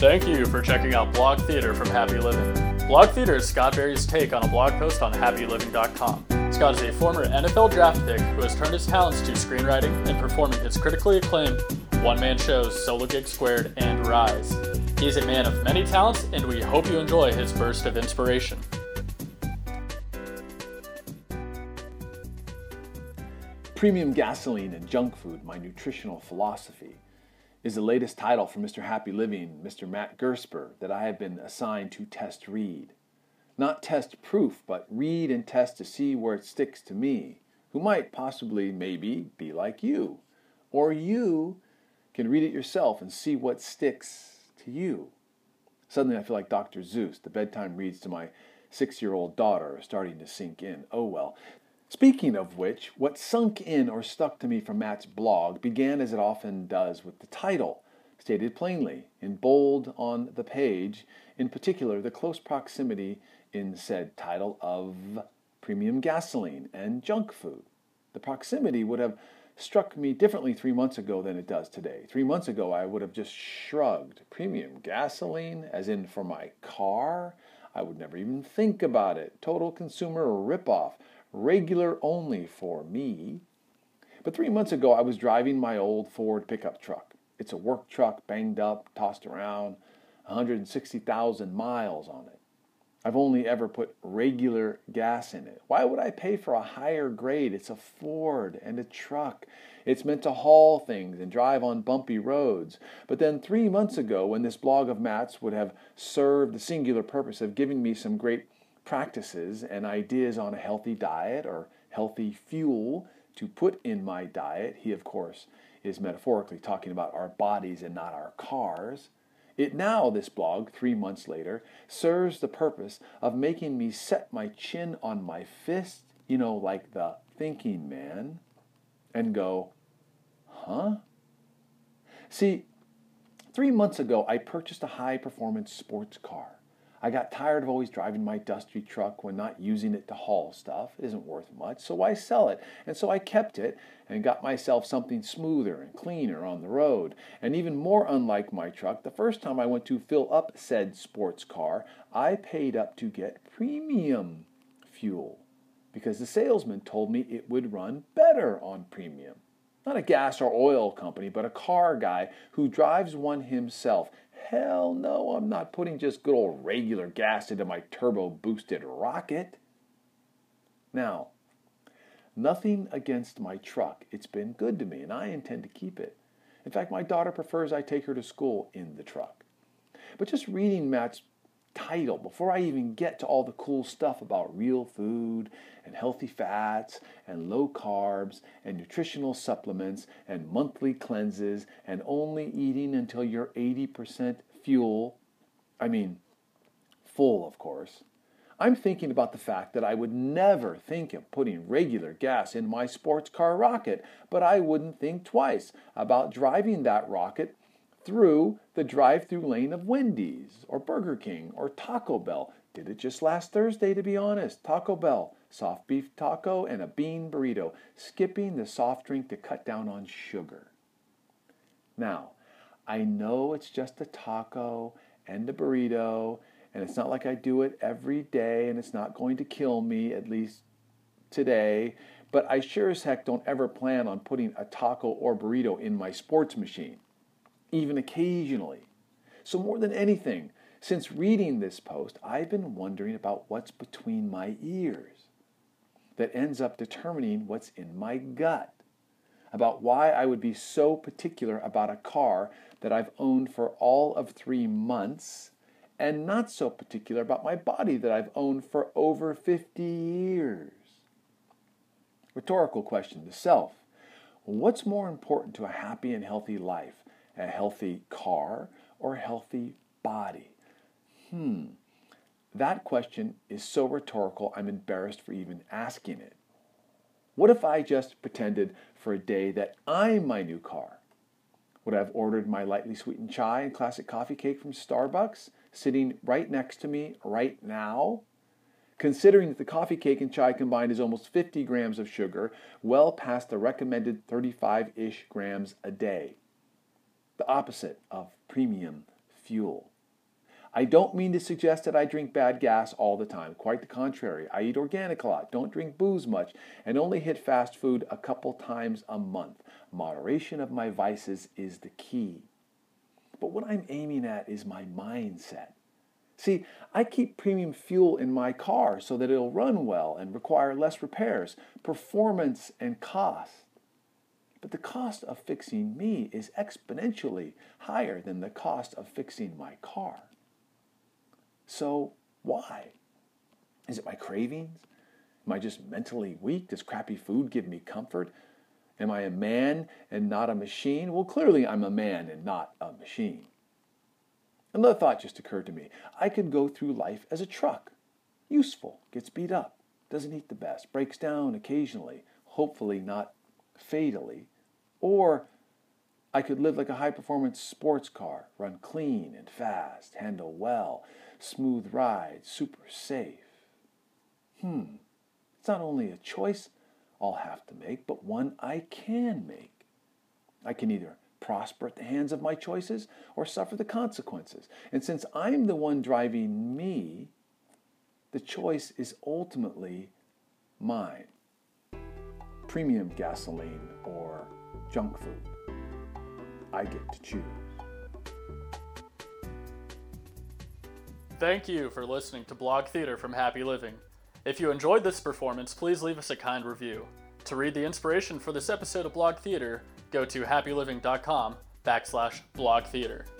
Thank you for checking out Blog Theater from Happy Living. Blog Theater is Scott Berry's take on a blog post on happyliving.com. Scott is a former NFL draft pick who has turned his talents to screenwriting and performing his critically acclaimed one-man shows Solo Gig Squared and Rise. He is a man of many talents, and we hope you enjoy his burst of inspiration. Premium gasoline and junk food, my nutritional philosophy, is the latest title from Mr. Happy Living, Mr. Matt Gersper, that I have been assigned to test read. Not test proof, but read and test to see where it sticks to me, who might possibly, maybe, be like you. Or you can read it yourself and see what sticks to you. Suddenly I feel like Dr. Zeus. The bedtime reads to my 6-year-old daughter are starting to sink in. Oh well. Speaking of which, what sunk in or stuck to me from Matt's blog began as it often does with the title, stated plainly, in bold on the page, in particular the close proximity in said title of premium gasoline and junk food. The proximity would have struck me differently 3 months ago than it does today. 3 months ago I would have just shrugged. Premium gasoline, as in for my car? I would never even think about it. Total consumer ripoff. Regular only for me. But 3 months ago, I was driving my old Ford pickup truck. It's a work truck, banged up, tossed around, 160,000 miles on it. I've only ever put regular gas in it. Why would I pay for a higher grade? It's a Ford and a truck. It's meant to haul things and drive on bumpy roads. But then 3 months ago, when this blog of Matt's would have served the singular purpose of giving me some great practices and ideas on a healthy diet or healthy fuel to put in my diet. He, of course, is metaphorically talking about our bodies and not our cars. It now, this blog, 3 months later, serves the purpose of making me set my chin on my fist, like the thinking man, and go, huh? See, 3 months ago, I purchased a high-performance sports car. I got tired of always driving my dusty truck when not using it to haul stuff. It isn't worth much, so why sell it? And so I kept it and got myself something smoother and cleaner on the road. And even more unlike my truck, the first time I went to fill up said sports car, I paid up to get premium fuel because the salesman told me it would run better on premium. Not a gas or oil company, but a car guy who drives one himself. Hell no, I'm not putting just good old regular gas into my turbo-boosted rocket. Now, nothing against my truck. It's been good to me, and I intend to keep it. In fact, my daughter prefers I take her to school in the truck. But just reading Matt's title, before I even get to all the cool stuff about real food and healthy fats and low carbs and nutritional supplements and monthly cleanses and only eating until you're 80% full, of course, I'm thinking about the fact that I would never think of putting regular gas in my sports car rocket, but I wouldn't think twice about driving that rocket through the drive-through lane of Wendy's or Burger King or Taco Bell. Did it just last Thursday, to be honest. Taco Bell, soft beef taco and a bean burrito, skipping the soft drink to cut down on sugar. Now, I know it's just a taco and a burrito, and it's not like I do it every day, and it's not going to kill me, at least today, but I sure as heck don't ever plan on putting a taco or burrito in my sports machine. Even occasionally. So more than anything, since reading this post, I've been wondering about what's between my ears that ends up determining what's in my gut, about why I would be so particular about a car that I've owned for all of 3 months and not so particular about my body that I've owned for over 50 years. Rhetorical question to self. What's more important to a happy and healthy life? A healthy car or a healthy body? That question is so rhetorical I'm embarrassed for even asking it. What if I just pretended for a day that I'm my new car? Would I have ordered my lightly sweetened chai and classic coffee cake from Starbucks sitting right next to me right now? Considering that the coffee cake and chai combined is almost 50 grams of sugar, well past the recommended 35-ish grams a day. The opposite of premium fuel. I don't mean to suggest that I drink bad gas all the time. Quite the contrary. I eat organic a lot, don't drink booze much, and only hit fast food a couple times a month. Moderation of my vices is the key. But what I'm aiming at is my mindset. See, I keep premium fuel in my car so that it'll run well and require less repairs, performance, and cost. But the cost of fixing me is exponentially higher than the cost of fixing my car. So why? Is it my cravings? Am I just mentally weak? Does crappy food give me comfort? Am I a man and not a machine? Well, clearly I'm a man and not a machine. Another thought just occurred to me. I could go through life as a truck. Useful, gets beat up, doesn't eat the best, breaks down occasionally, hopefully not fatally. Or I could live like a high-performance sports car, run clean and fast, handle well, smooth ride, super safe. It's not only a choice I'll have to make, but one I can make. I can either prosper at the hands of my choices or suffer the consequences. And since I'm the one driving me, the choice is ultimately mine. Premium gasoline or junk food. I get to choose. Thank you for listening to Blog Theater from Happy Living. If you enjoyed this performance, please leave us a kind review. To read the inspiration for this episode of Blog Theater, go to happyliving.com/blogtheater.